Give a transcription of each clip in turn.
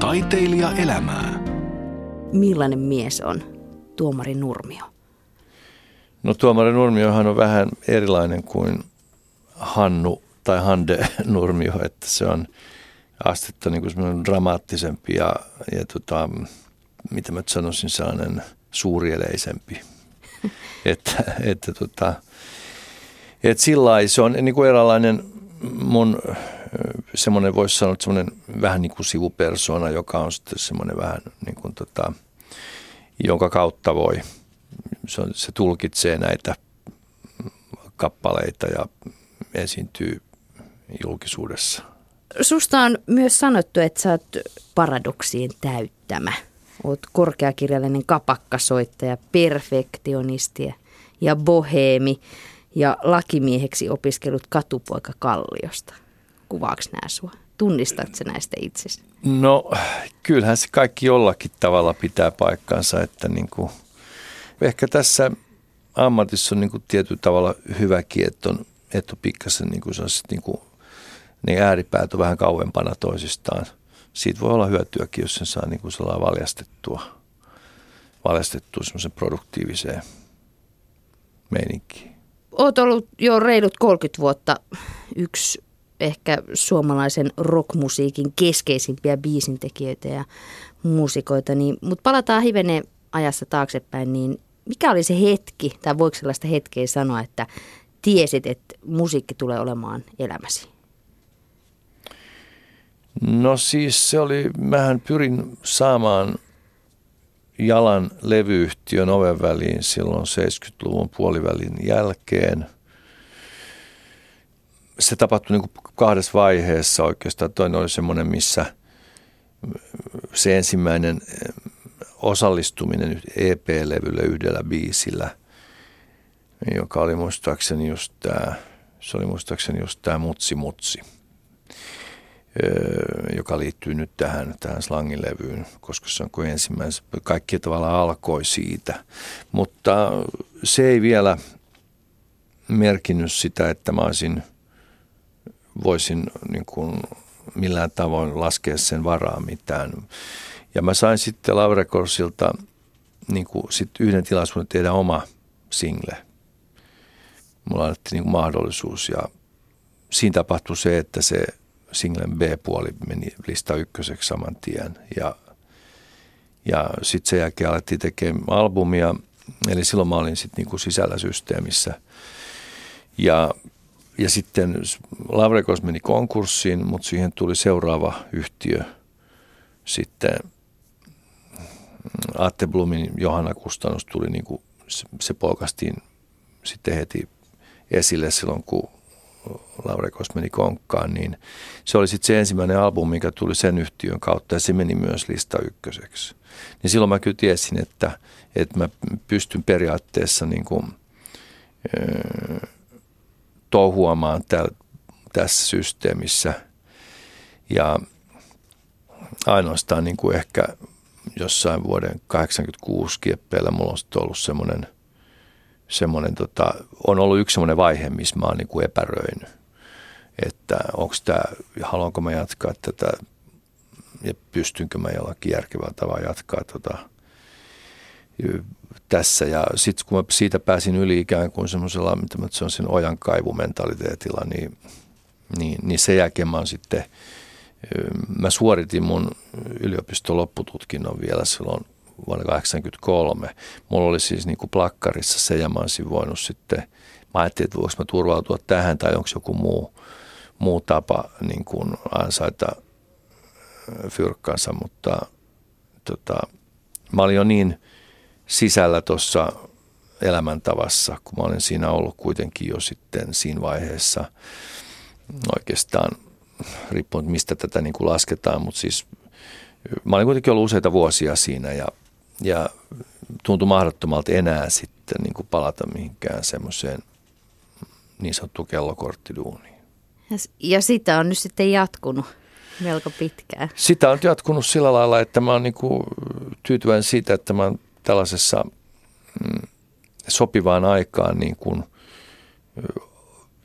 Taiteilija elämää. Millainen mies on tuomari Nurmio? No tuomari Nurmiohan on vähän erilainen kuin Hannu tai Hande Nurmio, että se on astetta niin kuin semmoinen dramaattisempi ja mitä mä sanoisin, sellainen suurieleisempi. Että sillai se on niin kuin eräänlainen mun semmoinen, voisi sanoa, semmoinen vähän niin kuin sivupersona, joka on sitten semmoinen vähän niin kuin jonka kautta voi. Se tulkitsee näitä kappaleita ja esiintyy julkisuudessa. Susta on myös sanottu, että sä oot paradoksien täyttämä. Oot korkeakirjallinen kapakkasoittaja, perfektionisti ja boheemi ja lakimieheksi opiskellut katupoika Kalliosta. Kuvaaks nää sua? Tunnistatko sä näistä itsesi? No kyllähän se kaikki jollakin tavalla pitää paikkansa, että niinku, ehkä tässä ammatissa on niinku tietyllä tavalla hyväkin, että on pikkasen niinku niin ääripäät on vähän kauempana toisistaan. Siitä voi olla hyötyäkin, jos sen saa niin kuin sellainen valjastettua semmoisen produktiiviseen meininkiin. Olet ollut jo reilut 30 vuotta yksi ehkä suomalaisen rockmusiikin keskeisimpiä biisintekijöitä ja muusikoita, niin, mutta palataan hivenen ajassa taaksepäin, niin mikä oli se hetki, tai voiko sellaista hetkeä sanoa, että tiesit, että musiikki tulee olemaan elämäsi? No siis se oli, mähän pyrin saamaan jalan levyyhtiön oven väliin silloin 70-luvun puolivälin jälkeen. Se tapahtui niin kuin kahdessa vaiheessa oikeastaan. Toinen oli semmoinen, missä se ensimmäinen osallistuminen EP-levylle yhdellä biisillä, joka oli muistaakseni just tämä Mutsi Mutsi, joka liittyy nyt tähän slangilevyyn, koska se on kuin ensimmäinen. Kaikki tavallaan alkoi siitä, mutta se ei vielä merkinnyt sitä, että mä voisin niin kuin millään tavoin laskea sen varaa mitään. Ja mä sain sitten Love Recordsilta niin kuin yhden tilaisuuden tehdä oma single. Mulla annettiin niin kuin mahdollisuus ja siinä tapahtui se, että se singlen B-puoli meni lista ykköseksi saman tien ja sitten sen jälkeen alettiin tekemään albumia, eli silloin mä olin sitten niinku sisällä systeemissä ja sitten Lavrekos meni konkurssiin, mutta siihen tuli seuraava yhtiö sitten, Atte Blumin Johanna-kustannus tuli niinku, se polkastiin sitten heti esille silloin kun Lavrekos meni konkkaan, niin se oli sitten se ensimmäinen albumi, mikä tuli sen yhtiön kautta ja se meni myös lista ykköseksi. Niin silloin mä kyllä tiesin, että mä pystyn periaatteessa niin kuin, touhuamaan tässä systeemissä ja ainoastaan niin kuin ehkä jossain vuoden 1986 kieppeillä mulla on ollut semmoinen, on ollut yksi semmoinen vaihe, missä mä oon niin kuin epäröinyt, että haluanko mä jatkaa tätä ja pystynkö mä jollakin järkevällä tavalla jatkaa tässä. Ja sitten kun mä siitä pääsin yli ikään kuin semmoisella, mitä mä sanon, sen ojankaivumentaliteetilla, niin sen jälkeen mä sitten, mä suoritin mun yliopiston loppututkinnon vielä silloin vuonna 1983. Mulla oli siis niin kuin plakkarissa se ja mä olisin voinut sitten, mä ajattelin, että voinko mä turvautua tähän tai onko joku muu tapa niin kuin ansaita fyrkkansa, mutta mä olin jo niin sisällä tuossa elämäntavassa, kun mä olin siinä ollut kuitenkin jo sitten siinä vaiheessa oikeastaan, riippuen mistä tätä niin kuin lasketaan, mutta siis mä olin kuitenkin ollut useita vuosia siinä ja tuntui mahdottomalta enää sitten niin kuin palata mihinkään semmoiseen niin sanottuun kellokorttiduuniin. Ja sitä on nyt sitten jatkunut melko pitkään. Sitä on jatkunut sillä lailla, että mä oon niin kuin tyytyväinen siitä, että mä oon tällaisessa sopivaan aikaan niin kuin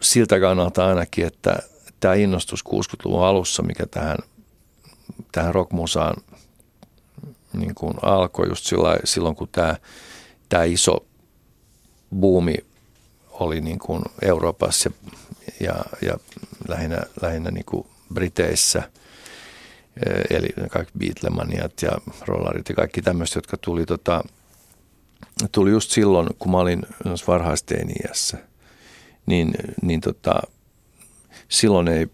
siltä kannalta ainakin, että tämä innostus 60-luvun alussa, mikä tähän tähän rockmusaan niin kuin alkoi just silloin, kun tämä iso buumi oli niin kuin Euroopassa ja lähinnä niin kuin Briteissä. Eli kaikki Beatlemaniat ja rollarit ja kaikki tämmöiset, jotka tuli just silloin, kun mä olin varhaisteini-iässä. Niin, silloin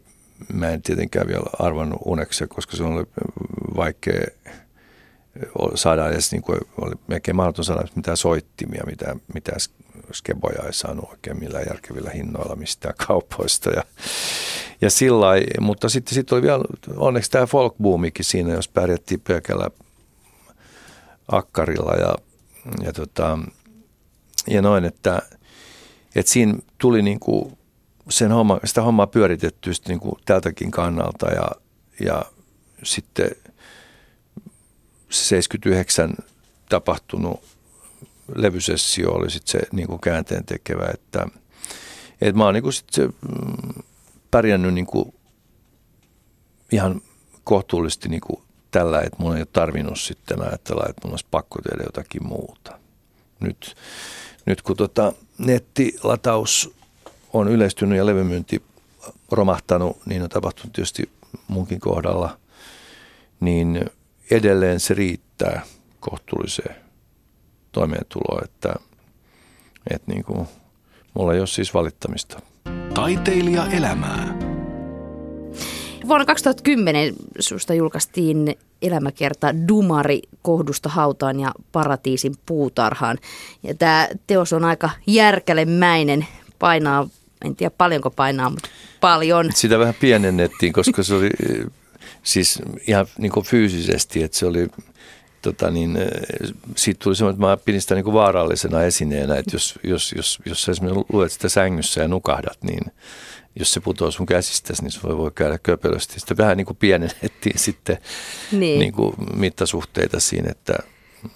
mä en tietenkään vielä arvannut uneksia, koska se oli vaikea saada edes, niin kuin oli melkein mahdoton saada mitään soittimia, mitä skeboja ei saanut oikein millään järkevillä hinnoilla mistään kaupoista ja sillä lailla. Mutta sitten oli vielä onneksi tämä folkboomikin siinä, jos pärjättiin pelkällä akkarilla ja noin, että siinä tuli niinku sitä hommaa pyöritettyä niinku tältäkin kannalta ja sitten 79 tapahtunut levysessio oli sitten se niinku käänteen tekevä, että mä oon niinku sitten pärjännyt niinku ihan kohtuullisesti niinku tällä, että mun ei ole tarvinnut sitten ajatella, että mun olisi pakko tehdä jotakin muuta. Nyt kun nettilataus on yleistynyt ja levymyynti romahtanut, niin on tapahtunut tietysti munkin kohdalla, niin edelleen se riittää kohtuulliseen toimeentuloon, että niin kuin, mulla ei ole siis valittamista. Taiteilija elämää. Vuonna 2010 susta julkaistiin elämäkerta Dumari kohdusta hautaan ja paratiisin puutarhaan. Ja tämä teos on aika järkälemäinen, painaa, en tiedä paljonko painaa, mutta paljon. Sitä vähän pienennettiin, koska se oli siis ihan niin kuin fyysisesti, että se oli, siitä tuli semmoinen, että mä pidin sitä niin kuin vaarallisena esineenä, että jos sä esimerkiksi luet sitä sängyssä ja nukahdat, niin jos se putoaa sun käsistäsi, niin se voi käydä köpelösti. Sitä vähän niin kuin pienennettiin sitten niin kuin mittasuhteita siinä,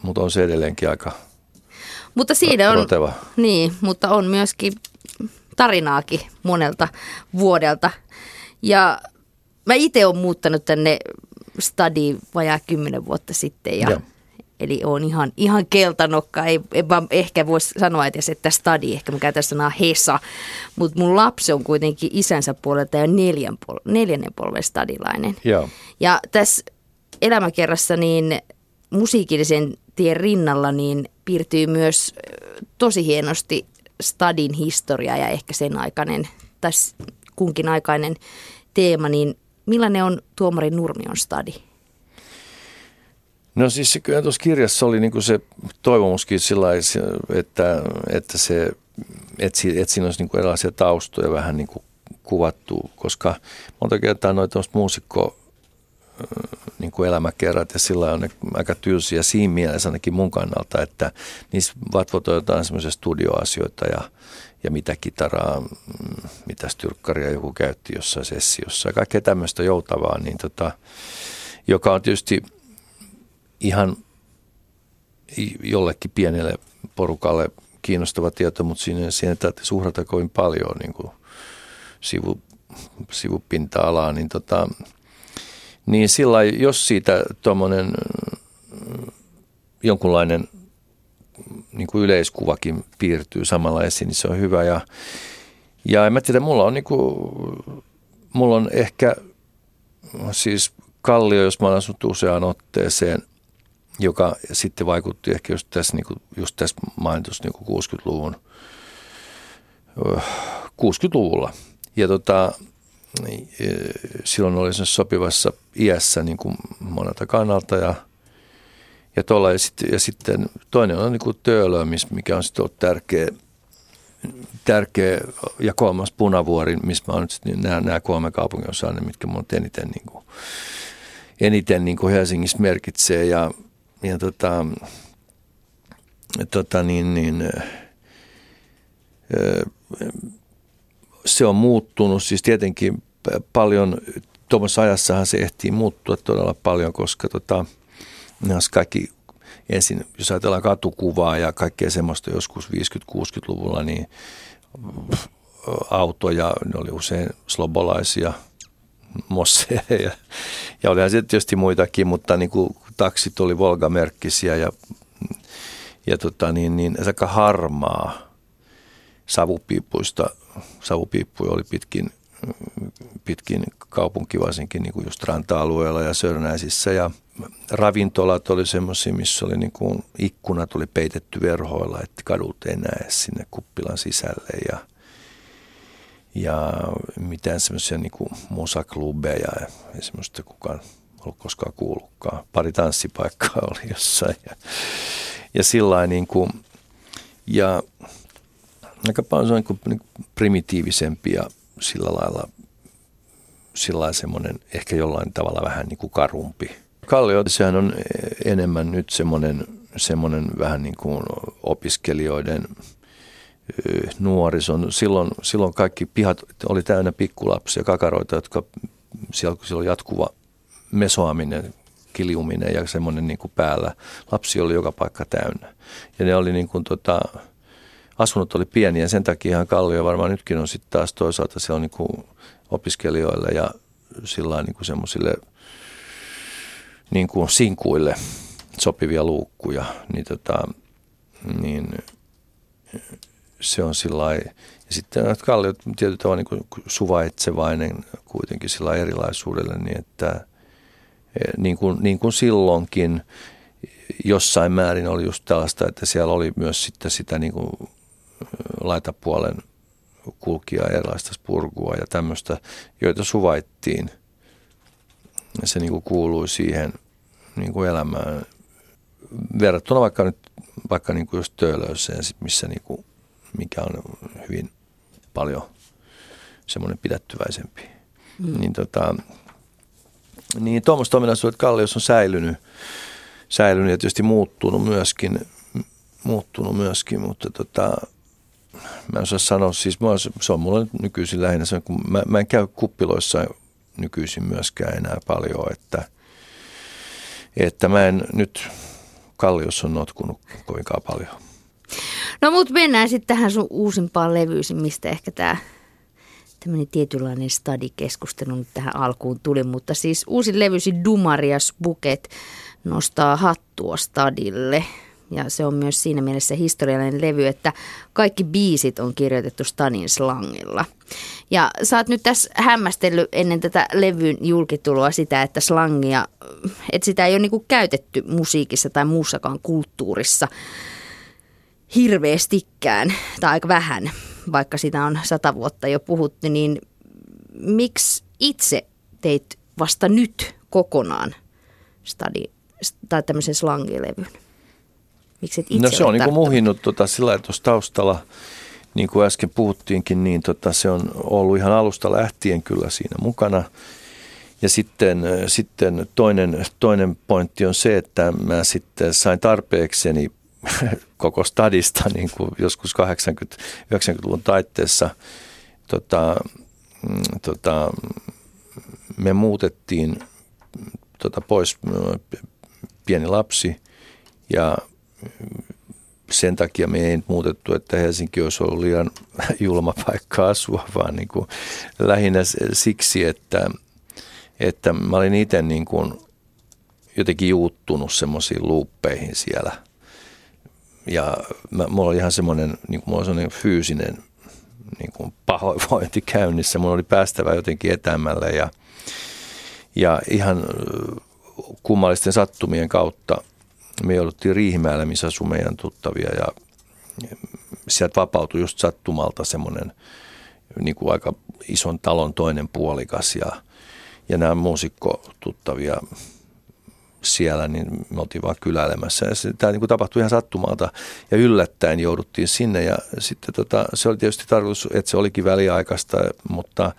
mutta on se edelleenkin aika roteva. Niin, mutta on myöskin tarinaakin monelta vuodelta. Ja mä itse olen muuttanut tänne Stadiin vajaa 10 vuotta sitten. Ja. Eli on ihan keltanokka, ei vaan ehkä voisi sanoa edes, että stadi, ehkä mä käytän sanaa Hesa, mutta mun lapsi on kuitenkin isänsä puolelta jo neljännen polven stadilainen. Joo. Ja tässä elämäkerrassa niin musiikillisen tien rinnalla niin piirtyy myös tosi hienosti stadin historia ja ehkä sen aikainen, tai kunkin aikainen teema, niin millainen on Tuomari Nurmion stadi? No siis kyllä tuossa kirjassa oli niinku se toivomuskin sillä tavalla, että siinä olisi niinku erilaisia taustoja vähän niinku kuvattu, koska monta kertaa noita tuommoista muusikko niinku elämäkerrat ja sillä on aika tylsiä siinä mielessä ainakin mun kannalta, että niissä vatvotaan jotain semmoisia studioasioita ja mitä kitaraa, mitä styrkkaria joku käytti jossain sessiossa ja kaikkea tämmöistä joutavaa, niin joka on tietysti ihan jollekin pienelle porukalle kiinnostava tieto, mutta siinä täytyy suhrata kovin paljon niin kuin sivupinta-alaa. Niin sillä jos siitä tuommoinen jonkunlainen niin kuin yleiskuvakin piirtyy samalla esiin, niin se on hyvä. Ja en mä tiedä, mulla on ehkä siis kallio, jos mä olen asunut useaan otteeseen, joka sitten vaikutti ehkä just tässä mainitussa niin 60-luvulla. Ja silloin oli sen sopivassa iässä niin kuin monelta kannalta ja sitten toinen on niin kuin Töölö, mikä on sitten ollut tärkeä ja kolmas Punavuori, missä mä oon nyt sitten nämä 3 kaupunginosaa, mitkä mun eniten niin kuin Helsingissä merkitsee se on muuttunut siis tietenkin paljon. Tuommoisessa ajassahan se ehtii muuttua todella paljon, koska kaikki ensin, jos ajatellaan katukuvaa ja kaikkea semmoista joskus 50-60-luvulla, niin autoja, ne oli usein slobolaisia. mosseja ja olihan se tietysti muitakin, mutta niin kuin taksit oli Volga-merkkisiä ja niin aika harmaa savupiippuista. Savupiippuja oli pitkin kaupunki, varsinkin niin kuin just ranta-alueella ja Sörnäisissä, ja ravintolat oli semmoisia, missä oli niin kuin ikkunat oli peitetty verhoilla, että kadut ei näe sinne kuppilan sisälle, ja mitään semmoisia niin kuin musaklubeja ei semmoista kukaan ollut koskaan kuullutkaan. Pari tanssipaikkaa oli jossain ja sillain niin kuin, ja aika paljon se on niin kuin primitiivisempi ja sillä lailla semmoinen ehkä jollain tavalla vähän niin kuin karumpi. Kallio, sehän on enemmän nyt semmoinen vähän niin kuin opiskelijoiden nuorison. Silloin kaikki pihat oli täynnä pikkulapsia, kakaroita, jotka silloin jatkuva mesoaminen, kiljuminen ja semmoinen niin kuin päällä. Lapsi oli joka paikka täynnä. Ja ne oli niin kuin asunnot oli pieniä, ja sen takia ihan Kallio varmaan nytkin on sitten taas toisaalta siellä on niin kuin opiskelijoille ja sillä niin kuin semmoisille niin kuin sinkuille sopivia luukkuja, niin, niin se on sillain, ja sitten Kallio on tietyllä tavalla niin kuin suvaitsevainen kuitenkin sillä erilaisuudelle, niin että niin kuin silloinkin jossain määrin oli just tällaista, että siellä oli myös sitten sitä niin kuin laitapuolen kulkijaa, erilaista spurgua ja tämmöistä, joita suvaittiin. Ja se niin kuin kuului siihen niin kuin elämään verrattuna vaikka niin kuin just Töölöseen, missä niin kuin, mikä on hyvin paljon semmoinen pidättyväisempi. Mm. Niin tuommoista ominaisuudet Kalliossa on säilynyt ja tietysti muuttunut myöskin, mutta mä en osaa sanoa, siis se on mulle nykyisin lähinnä, se on, kun mä en käy kuppiloissa nykyisin myöskään enää paljon, että mä en nyt Kalliossa on notkunut kovinkaan paljon. No mut mennään sitten tähän sun uusimpaan levyyn, mistä ehkä tää tämmöinen tietynlainen stadikeskustelu nyt tähän alkuun tuli, mutta siis uusi levysi Dumarias Buket nostaa hattua stadille, ja se on myös siinä mielessä historiallinen levy, että kaikki biisit on kirjoitettu stadin slangilla. Ja sä oot nyt tässä hämmästellyt ennen tätä levyn julkituloa sitä, että slangia, että sitä ei ole niinku käytetty musiikissa tai muussakaan kulttuurissa hirveästikään tai aika vähän, vaikka sitä on 100 vuotta jo puhuttu, niin miksi itse teit vasta nyt kokonaan tai tämmöisen slangilevyn? Miksi et itse? No se on niinku muhinut sillä lailla, että tuossa taustalla, niin kuin äsken puhuttiinkin, niin se on ollut ihan alusta lähtien kyllä siinä mukana. Ja sitten toinen pointti on se, että mä sitten sain tarpeekseni koko stadista niin kuin joskus 80-90-luvun taitteessa. Me muutettiin pois, pieni lapsi, ja sen takia me ei muutettu, että Helsinki olisi ollut liian julma paikka asua, vaan niin kuin lähinnä siksi, että mä olin itse niin kuin jotenkin juuttunut semmoisiin luuppeihin siellä. Ja mulla oli ihan semmoinen, niin kuin mulla oli semmoinen fyysinen niin kuin pahoinvointi käynnissä. Mulla oli päästävä jotenkin etämälle ja ihan kummallisten sattumien kautta me jouduttiin Riihimäellä, missä asui meidän tuttavia, ja sieltä vapautui just sattumalta semmoinen niin kuin aika ison talon toinen puolikas, ja nämä muusikkotuttavia siellä, niin me oltiin vaan kyläilemässä. Ja tämä niin kuin tapahtui ihan sattumalta ja yllättäen jouduttiin sinne, ja sitten se oli tietysti tarkoitus, että se olikin väliaikaista, mutta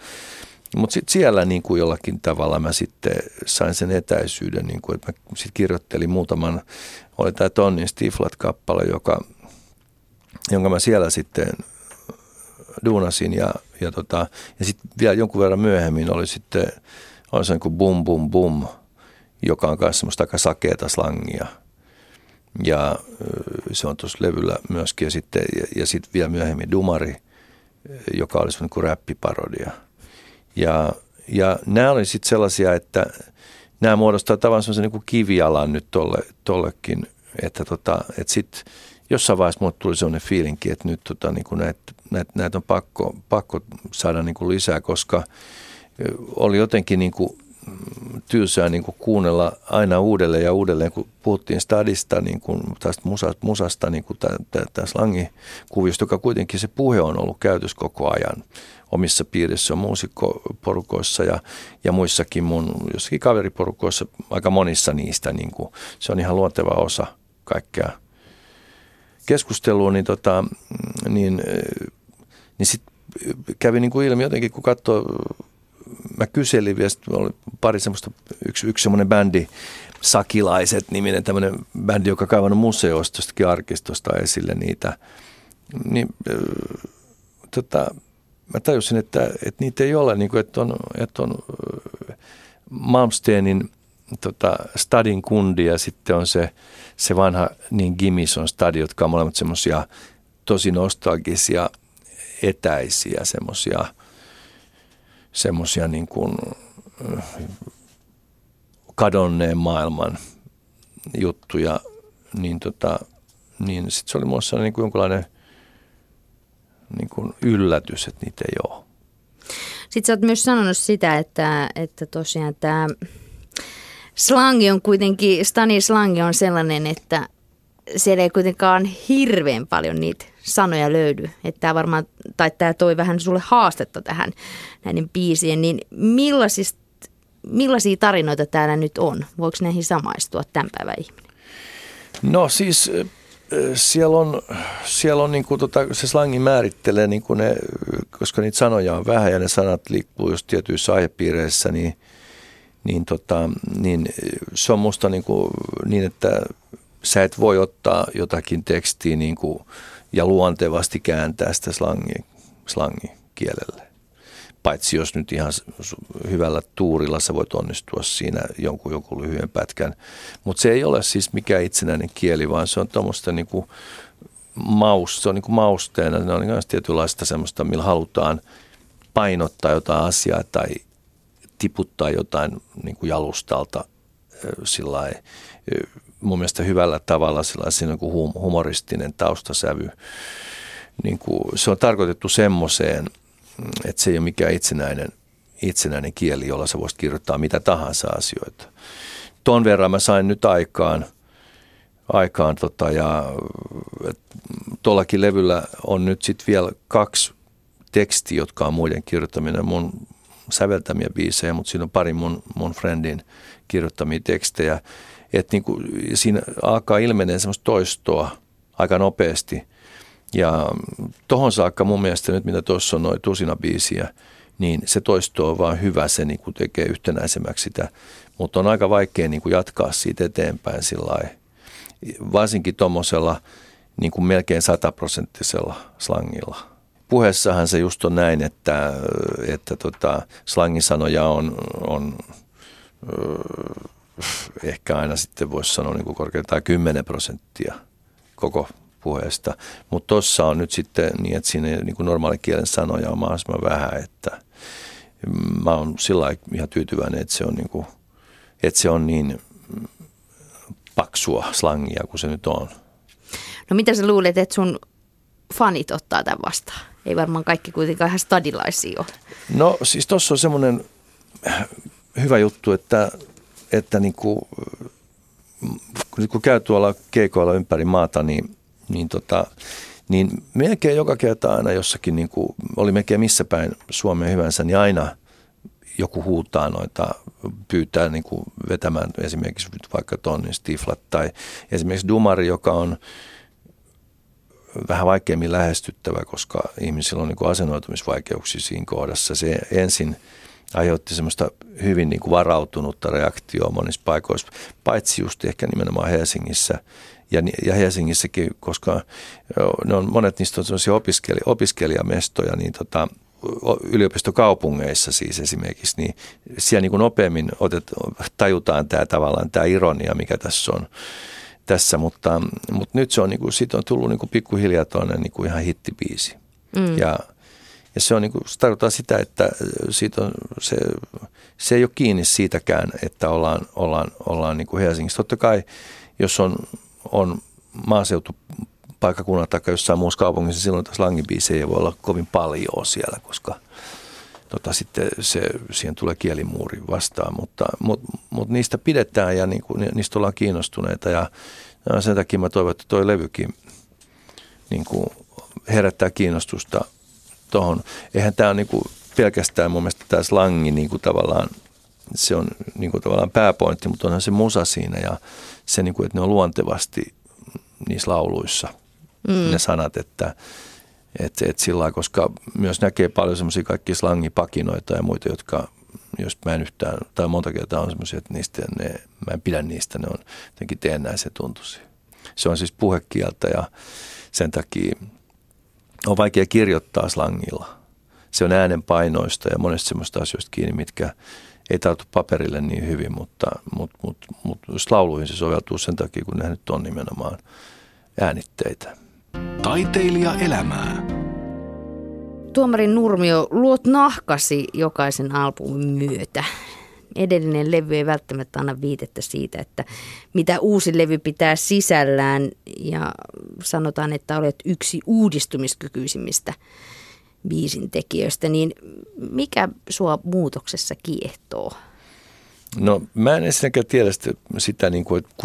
sitten siellä niin kuin jollakin tavalla mä sitten sain sen etäisyyden, niin kuin, että mä sitten kirjoittelin muutaman, oli tämä Tony Stiflat-kappale, jonka mä siellä sitten duunasin, ja sitten vielä jonkun verran myöhemmin oli sitten niin kuin Bum Bum Bum, joka on myös semmoista aika sakeata slangia, ja se on tuossa levyllä myöskin, ja sitten vielä myöhemmin Dumari, joka oli semmoinen kuin räppiparodia. Ja Ja nämä oli sitten sellaisia, että nämä muodostaa tavallaan semmoisen niin kuin kivialan nyt tollekin, että sitten jossain vaiheessa mulle tuli sellainen fiilinki, että nyt niin näitä on pakko saada niin kuin lisää, koska oli jotenkin niin kuin tylsää niin kuin kuunnella aina uudelleen ja uudelleen, kun puhuttiin stadista, niin kuin tästä musasta, niin kuin tämä slangikuviosta, joka kuitenkin se puhe on ollut käytössä koko ajan omissa piirissä, muusikkoporukoissa ja muissakin mun jossakin kaveriporukoissa, aika monissa niistä, niin kuin, se on ihan luonteva osa kaikkea keskustelua, niin sitten kävi niin kuin ilmi jotenkin, kun katsoo. Mä kyselin vielä, oli pari semmoista, yksi semmoinen bändi, Sakilaiset niminen, tämmöinen bändi, joka on kaivannut museoista, jostakin arkistosta esille niitä. Niin, mä tajusin, että niitä ei ole, niin kuin, että on Malmsteenin stadin kundi ja sitten on se vanha niin Gimison stadi, jotka on molemmat semmoisia tosi nostalgisia, etäisiä semmoisia niin kuin kadonneen maailman juttuja, niin, niin sitten se oli muassa niin kuin jonkinlainen niin kuin yllätys, että niitä ei ole. Sitten sä oot myös sanonut sitä, että tosiaan tämä slangi on kuitenkin, stanislangi on sellainen, että siellä ei kuitenkaan hirveän paljon niitä sanoja löydy. Että tämä varmaan, tai tämä toi vähän sulle haastetta tähän näiden biisien, niin millaisia tarinoita täällä nyt on? Voiko näihin samaistua tämän päivän ihminen? No siis siellä on niin kuin se slangi määrittelee, niin kuin ne, koska niitä sanoja on vähän ja ne sanat liikkuu just tietyissä aihepiireissä, niin se on musta niin, että sä et voi ottaa jotakin tekstiä niin kuin, ja luontevasti kääntää sitä slangikielelle. Paitsi jos nyt ihan hyvällä tuurilla sä voit onnistua siinä jonkun lyhyen pätkän. Mutta se ei ole siis mikään itsenäinen kieli, vaan se on tuommoista niin kuin se on niin kuin mausteena. Ne on myös tietynlaista semmoista, millä halutaan painottaa jotain asiaa tai tiputtaa jotain niin kuin jalustalta sillä lailla. Mun mielestä hyvällä tavalla sellainen niin kuin humoristinen taustasävy. Niin kuin se on tarkoitettu semmoiseen, että se ei ole mikään itsenäinen kieli, jolla sä voisit kirjoittaa mitä tahansa asioita. Ton verran mä sain nyt aikaan ja tuollakin levyllä on nyt sitten vielä 2 tekstiä, jotka on muiden kirjoittaminen mun säveltämiä biisejä, mutta siinä on pari mun friendin kirjoittamia tekstejä. Että niinku siinä alkaa ilmenee semmoista toistoa aika nopeasti. Ja tohon saakka mun mielestä nyt, mitä tuossa on noin 12 biisiä, niin se toisto on vaan hyvä, se niinku tekee yhtenäisemmäksi sitä. Mutta on aika vaikea niinku jatkaa siitä eteenpäin sillä lailla. Varsinkin tuommoisella niinku melkein 100% slangilla. Puheessahan se just on näin, että slangisanoja on ehkä aina sitten voisi sanoa niin kuin korkeintaan 10% koko puheesta. Mutta tuossa on nyt sitten niin, että siinä niin kuin normaalikielen sanoja on mahdollisimman vähän. Että mä oon sillä lailla ihan tyytyväinen, että se on niin paksua slangia kuin se nyt on. No mitä sä luulet, että sun fanit ottaa tämän vastaan? Ei varmaan kaikki kuitenkaan ihan stadilaisia ole. No siis tuossa on semmoinen hyvä juttu, että kun käy tuolla keikoilla ympäri maata, niin melkein joka kerta aina jossakin, niin kuin, oli melkein missä päin Suomea hyvänsä, niin aina joku huutaa noita, pyytää niin kuin vetämään esimerkiksi vaikka Tony Stiflat tai esimerkiksi Dumari, joka on vähän vaikeammin lähestyttävä, koska ihmisillä on niin kuin asennoitumisvaikeuksia siinä kohdassa. Se ensin aiheutti semmoista hyvin niin kuin varautunutta reaktioa monissa paikoissa, paitsi just ehkä nimenomaan Helsingissä. Ja Helsingissäkin, koska ne on, monet niistä on semmoisia opiskelijamestoja, niin yliopistokaupungeissa siis esimerkiksi, niin siellä niin kuin nopeammin tajutaan tämä tavallaan tämä ironia, mikä tässä on. Mutta nyt se on, niin kuin, siitä on tullut niin kuin pikkuhiljaa tuonne niin kuin ihan hittibiisi. Mm. Ja Ja se on niin kuin, se tarkoittaa sitä, että siitä on, se ei ole kiinni siitäkään, että ollaan niin kuin Helsingissä. Totta kai, jos on maaseutupaikkakunnalla tai jossain muussa kaupungissa, silloin taas slangibiisejä ei voi olla kovin paljon siellä, koska sitten siihen tulee kielimuuri vastaan. Mutta niistä pidetään ja niin kuin, niistä ollaan kiinnostuneita ja sen takia mä toivon, että toi levykin niin kuin herättää kiinnostusta tuohon. Eihän tämä ole niin pelkästään mun mielestä tämä slangi niin kuin tavallaan, se on niin kuin tavallaan pääpointti, mutta onhan se musa siinä ja se, niin kuin, että ne on luontevasti niissä lauluissa ne sanat, että sillä lailla, koska myös näkee paljon semmoisia kaikkia slangipakinoita ja muita, jotka, jos mä en yhtään, tai monta kertaa on semmoisia, että niistä mä en pidä niistä, ne on jotenkin teennäisen tuntuisia. Se on siis puhekieltä ja sen takia on vaikea kirjoittaa slangilla. Se on äänenpainoista ja monesta semmoista asioista kiinni, mitkä ei tartu paperille niin hyvin, mutta lauluihin se soveltuu sen takia, kun ne nyt on nimenomaan äänitteitä. Taiteilija elämää. Tuomari Nurmio, luot nahkasi jokaisen albumin myötä. Edellinen levy ei välttämättä anna viitettä siitä, että mitä uusi levy pitää sisällään. Ja sanotaan, että olet yksi uudistumiskykyisimmistä biisintekijöistä. Niin mikä sua muutoksessa kiehtoo? No mä en ensinnäkään tiedä sitä, niin kuin, että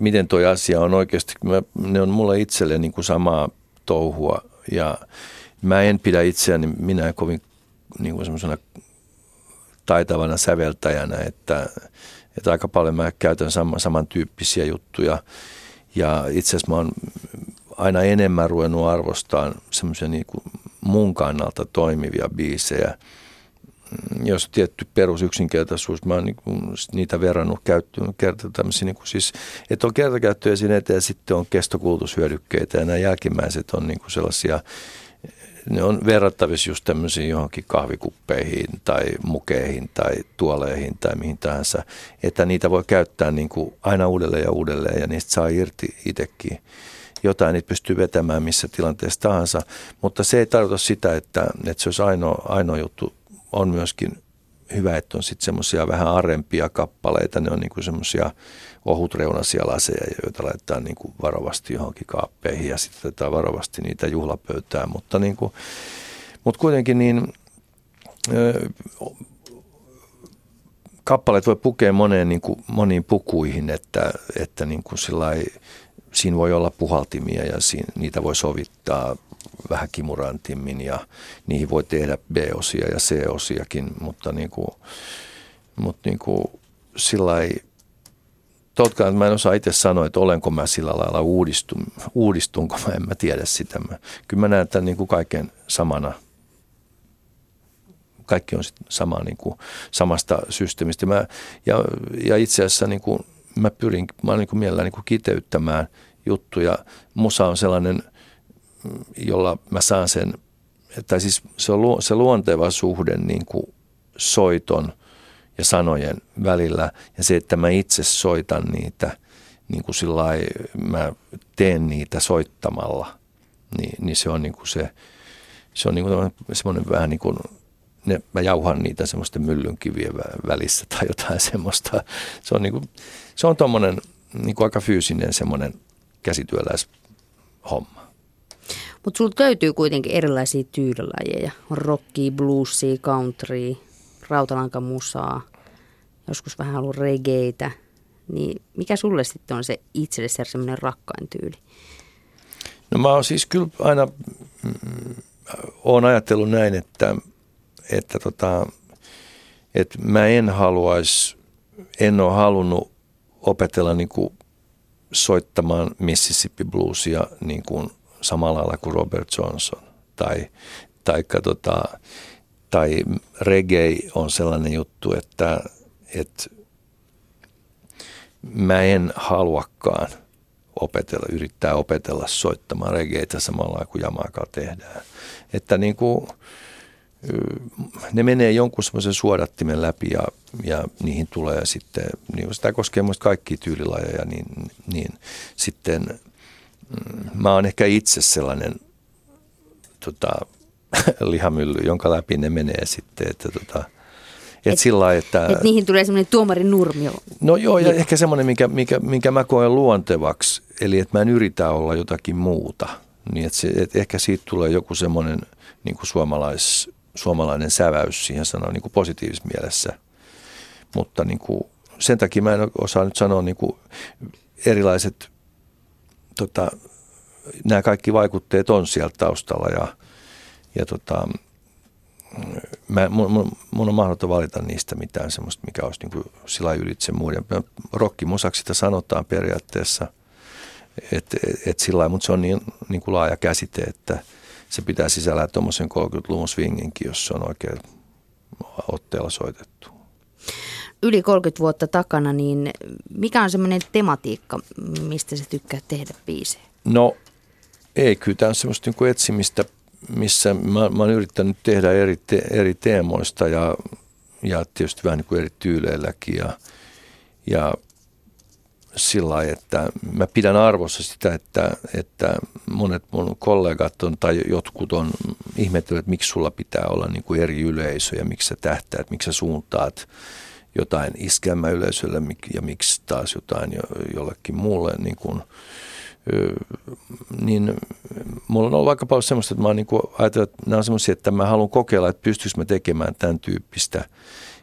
miten toi asia on oikeasti. Ne on mulle itselle niin kuin samaa touhua ja mä en pidä itseäni minä kovin niin kuin semmoisena taitavana säveltäjänä, että aika paljon mä käytän samantyyppisiä juttuja ja itse asiassa mä oon aina enemmän ruvennut arvostamaan semmoisia niin kuin mun kannalta toimivia biisejä. Jos on tietty perusyksinkertaisuus, mä oon niin niitä verrannut käyttöön kertaa tämmöisiä, niin siis, että on kertakäyttöjä esineitä ja sitten on kestokulutushyödykkeitä ja nämä jälkimmäiset on niin sellaisia, ne on verrattavissa just tämmöisiin johonkin kahvikuppeihin tai mukeihin tai tuoleihin tai mihin tahansa, että niitä voi käyttää niin kuin aina uudelleen ja uudelleen ja niistä saa irti itsekin. Jotain niitä pystyy vetämään missä tilanteessa tahansa, mutta se ei tarkoita sitä, että se olisi ainoa juttu. On myöskin hyvä, että on sitten semmoisia vähän arempia kappaleita. Ne on niinku semmoisia ohutreunaisia laseja, joita laitetaan niinku varovasti johonkin kaappeihin ja sitten otetaan varovasti niitä juhlapöytään. Mutta niinku, kuitenkin niin, kappaleet voi pukea moniin pukuihin, että niinku sillai, siinä voi olla puhaltimia ja niitä voi sovittaa vähän kimurantimmin ja niihin voi tehdä B-osia ja C-osiakin, mutta sillai, totkaan mä en osaa itse sanoa, että olenko mä sillä lailla uudistunko mä, en mä tiedä sitä. Kyllä mä näen tämän niin kuin kaiken samana. Kaikki on sitten sama, niin kuin, samasta systeemistä. Ja itse asiassa niin kuin, mä niin kuin mielellään niin kuin kiteyttämään juttuja. Musa on sellainen, jolla mä saan sen, tai siis se luonteva suhde niin kuin soiton ja sanojen välillä ja se, että mä itse soitan niitä, niin kuin sillai, mä teen niitä soittamalla, niin se on niin kuin se on niin kuin semmoinen vähän niin kuin, mä jauhan niitä semmoisten myllynkivien välissä tai jotain semmoista. Se on niin kuin, se on tommonen niin kuin aika fyysinen semmoinen käsityöläishomma. Mutta sulta löytyy kuitenkin erilaisia tyylilajeja. On rockia, bluesia, countrya, rautalankamusaa, joskus vähän ollut reggaeitä. Niin mikä sulle sitten on se itsellesi semmoinen rakkain tyyli? No mä oon siis kyllä aina oon ajatellut näin, että mä en ole halunnut opetella niin kuin soittamaan Mississippi bluesia niin kuin samalla lailla kuin Robert Johnson tai reggae on sellainen juttu, että mä en haluakaan yrittää opetella soittamaan reggaeitä samalla lailla kuin jamaikaa tehdään, että niin kuin, ne menee jonkun semmoisen suodattimen läpi ja niihin tulee sitten, niin sitä koskee muista kaikkia tyylilajeja, niin sitten mä oon ehkä itse sellainen lihamylly, jonka läpi ne menee sitten, että Et niihin tulee semmoinen Tuomari Nurmio. No joo, ja ehkä semmoinen, minkä mä koen luontevaksi, eli että mä en yritä olla jotakin muuta. Niin että ehkä siitä tulee joku semmoinen niin kuin suomalainen säväys siihen sanaan niin kuin positiivisessa mielessä. Mutta niin kuin, sen takia mä en osaa nyt sanoa niin kuin erilaiset, nämä kaikki vaikutteet on sieltä taustalla ja Mun on mahdollista valita niistä mitään semmoista, mikä olisi niin kuin sillä ylitse muiden. Rockimusaksi sitä sanotaan periaatteessa, että sillä lailla, mutta se on niin kuin laaja käsite, että se pitää sisällä tuommoisen 30-luvun swinginkin, jos se on oikein otteella soitettu. Yli 30 vuotta takana, niin mikä on semmoinen tematiikka, mistä sä tykkää tehdä biisejä? No ei, kyllä tämä on semmoista niin kuin etsimistä, missä mä oon yrittänyt tehdä eri teemoista ja tietysti vähän niin kuin eri tyyleilläkin ja sillä lailla, että mä pidän arvossa sitä, että monet mun kollegat on tai jotkut on ihmetellyt, että miksi sulla pitää olla niin kuin eri yleisöjä, miksi sä tähtäät, miksi sä suuntaat jotain iskelmäyleisölle ja miksi taas jotain jollekin muulle niin kuin. Niin mulla on ollut aika paljon semmoista, että mä oon niin kuin ajatellut, että nämä on semmoisia, että mä haluan kokeilla, että pystyykö mä tekemään tämän tyyppistä.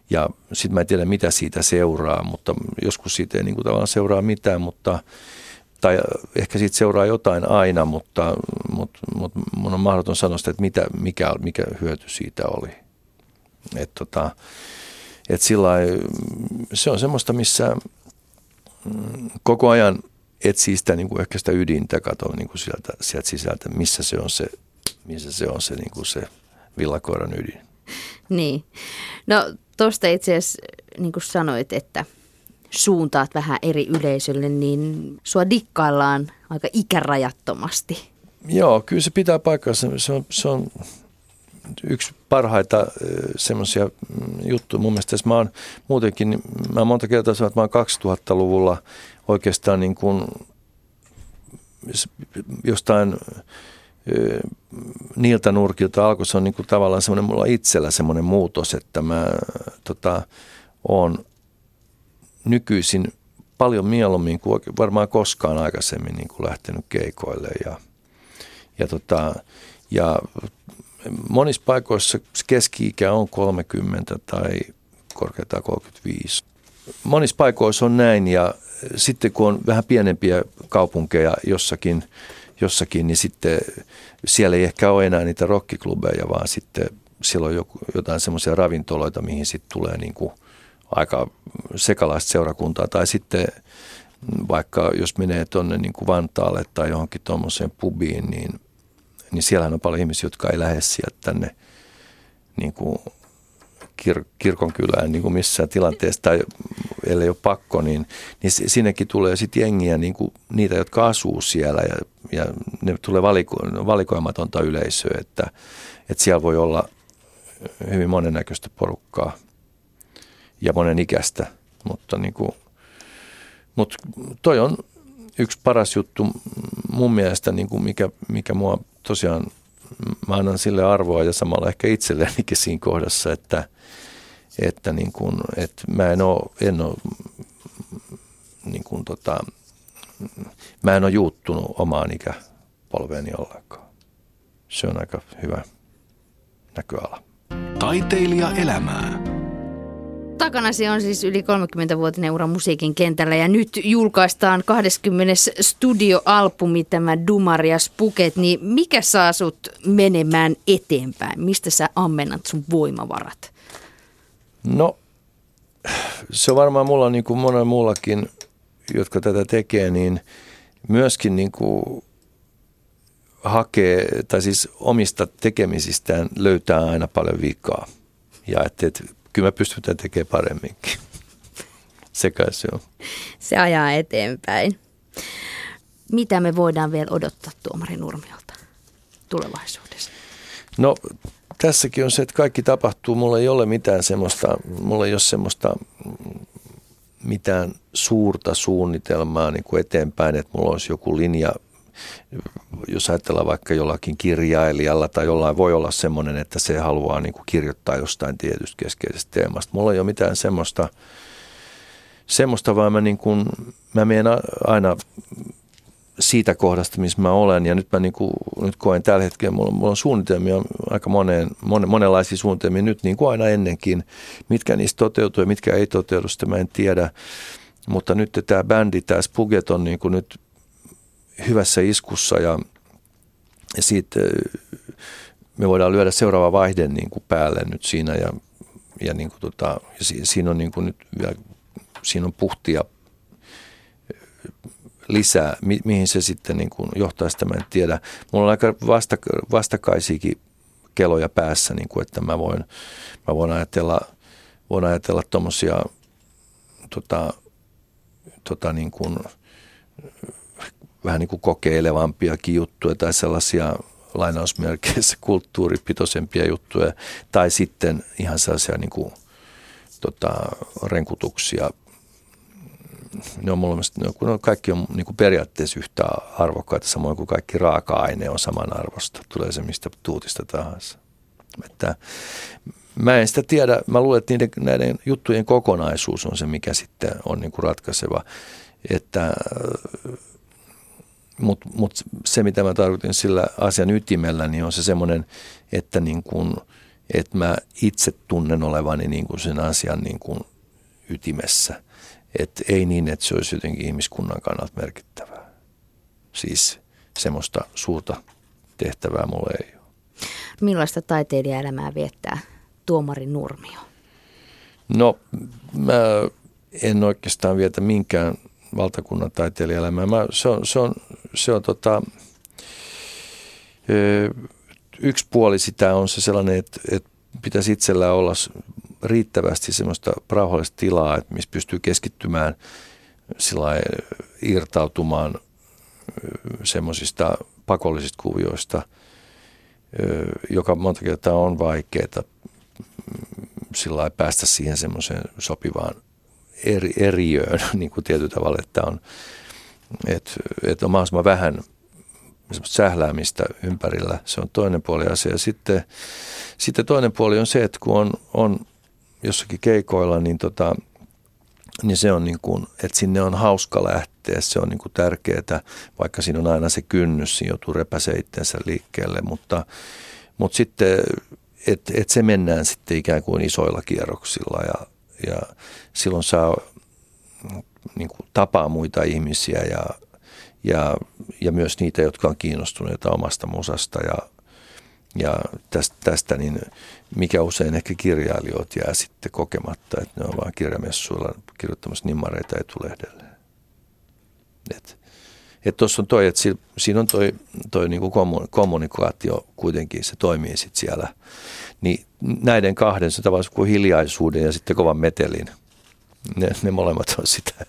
Ja sit mä en tiedä, mitä siitä seuraa, mutta joskus siitä ei niin kuin tavallaan seuraa mitään, tai ehkä siitä seuraa jotain aina, mutta mun on mahdoton sanoa sitä, että mikä hyöty siitä oli. Että sillain, se on semmoista, missä koko ajan etsii sitä niin kuin ehkä sitä ydintä, katsoa niin kuin sieltä sisältä, missä se on se, niin kuin se villakoiran ydin. Niin. No tuosta itse asiassa, niin kuin sanoit, että suuntaat vähän eri yleisölle, niin sua dikkaillaan aika ikärajattomasti. Joo, kyllä se pitää paikkansa. Se on yksi parhaita semmoisia juttuja. Mun mielestä mä oon muutenkin, mä monta kertaa sanon, että mä oon 2000-luvulla oikeastaan niin kuin jostain niiltä nurkilta alkoi. Se on niin kuin tavallaan semmoinen mulla itsellä semmoinen muutos, että mä oon nykyisin paljon mieluummin kuin varmaan koskaan aikaisemmin niin kuin lähtenyt keikoille ja monissa paikoissa keski-ikä on 30 tai korkeintaan 35. Monissa paikoissa on näin, ja sitten kun on vähän pienempiä kaupunkeja jossakin, niin sitten siellä ei ehkä ole enää niitä rockiklubeja, vaan sitten siellä on jotain semmoisia ravintoloita, mihin sitten tulee niin kuin aika sekalaista seurakuntaa. Tai sitten vaikka jos menee tuonne niin kuin Vantaalle tai johonkin tuommoiseen pubiin, niin siellähän on paljon ihmisiä, jotka ei lähde sieltä tänne niin kuin kirkonkylään niin kuin missään tilanteessa tai ellei ole pakko, niin sinnekin tulee sitten jengiä, niin kuin niitä, jotka asuu siellä ja ne tulee valikoimatonta yleisöä, että siellä voi olla hyvin monennäköistä porukkaa ja monen ikäistä, mutta toi on yksi paras juttu mun mielestä, niin kuin mikä mua tosiaan, mä annan sille arvoa ja samalla ehkä itsellenikin siinä kohdassa, että, niin kuin, että mä en ole niin kuin mä en ole juuttunut omaan ikäpolveeni ollenkaan. Se on aika hyvä näköala. Taiteilija elämää. Takanasi on siis yli 30-vuotinen ura musiikin kentällä ja nyt julkaistaan 20. studioalbumi, tämä Dumarias Buket. Niin mikä saa sut menemään eteenpäin? Mistä sä ammennat sun voimavarat? No se on varmaan mulla niin kuin monen muullakin, jotka tätä tekee, niin myöskin niin kuin hakee tai siis omista tekemisistään löytää aina paljon vikaa ja että kyllä mä pystytään tekemään paremminkin. Se kai se on. Se ajaa eteenpäin. Mitä me voidaan vielä odottaa Tuomari Nurmiolta tulevaisuudessa? No tässäkin on se, että kaikki tapahtuu. Mulla ei ole mitään semmoista, mitään suurta suunnitelmaa niin kuin eteenpäin, että mulla olisi joku linja, jos ajatellaan vaikka jollakin kirjailijalla tai jollain voi olla semmoinen, että se haluaa niin kuin kirjoittaa jostain tietystä keskeisestä teemasta. Mulla ei ole mitään semmoista vaan mä menen aina siitä kohdasta, missä mä olen, ja nyt mä nyt koen tällä hetkellä, mulla on suunnitelmia aika monenlaisia suunnitelmia nyt niin kuin aina ennenkin. Mitkä niistä toteutuu ja mitkä ei toteudu, sitä mä en tiedä. Mutta nyt tämä bändi, tämä Spuget on niin kuin nyt hyvässä iskussa ja siitä me voidaan lyödä seuraava vaihde niin kuin päälle nyt siinä ja niin kuin siinä on niin kuin nyt vielä, siinä on puhtia lisää. Mihin se sitten niin kuin johtaa, sitä mä en tiedä. Mulla on aika vastakkaisiakin keloja päässä, niin kuin, että mä voin ajatella tommosia niin kuin, vähän niin kuin kokeilevampiakin juttuja tai sellaisia lainausmerkeissä kulttuuripitoisempia juttuja tai sitten ihan sellaisia niin kuin, renkutuksia. Ne on mielestä, kaikki on niin kuin periaatteessa yhtä arvokkaita, samoin kuin kaikki raaka-aine on saman arvosta. Tulee se mistä tuutista tahansa. Että, mä en sitä tiedä. Mä luulen, että näiden juttujen kokonaisuus on se, mikä sitten on niin kuin ratkaiseva. Mutta se, mitä mä tarkoitin sillä asian ytimellä, niin on se semmoinen, että niin kuin, että mä itse tunnen olevani niin kuin sen asian niin kuin ytimessä. Että ei niin, että se olisi jotenkin ihmiskunnan kannalta merkittävää. Siis semmoista suurta tehtävää mulle ei ole. Millaista taiteilijaelämää viettää Tuomari Nurmio? No, mä en oikeastaan vietä minkään valtakunnan taiteilijaelämää. Se on yksi puoli sitä on se sellainen, että pitäisi itsellään olla riittävästi semmoista rauhallista tilaa, että missä pystyy keskittymään sillai irtautumaan semmoisista pakollisista kuvioista, joka monta kertaa on vaikeaa sillai päästä siihen semmoiseen sopivaan eriöön, niin kuin tietyllä tavalla, että on, että on mahdollisimman vähän sähläämistä ympärillä. Se on toinen puoli asia. Sitten toinen puoli on se, että kun on jossakin keikoilla, niin, niin se on niin kuin, että sinne on hauska lähteä. Se on niin kuin tärkeää, vaikka siinä on aina se kynnys, siinä joutuu repäsemään itsensä liikkeelle, mutta sitten, että se mennään sitten ikään kuin isoilla kierroksilla ja silloin saa niin kuin tapaa muita ihmisiä ja myös niitä, jotka on kiinnostuneita omasta musasta ja tästä niin mikä usein ehkä kirjailijat jää sitten kokematta, että ne on vaan kirjamessuilla kirjoittamassa nimmareita etulehdelle. Että tuossa on toi, että siinä on toi niin kuin kommunikaatio kuitenkin, se toimii sitten siellä. Niin näiden kahden, se tavallaan kuin hiljaisuuden ja sitten kovan metelin, ne molemmat on sitä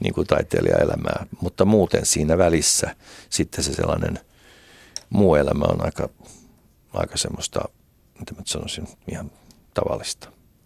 niin kuin taiteilijaelämää, mutta muuten siinä välissä sitten se sellainen muu elämä on aika semmoista, mitä mä sanoisin, ihan tavallista.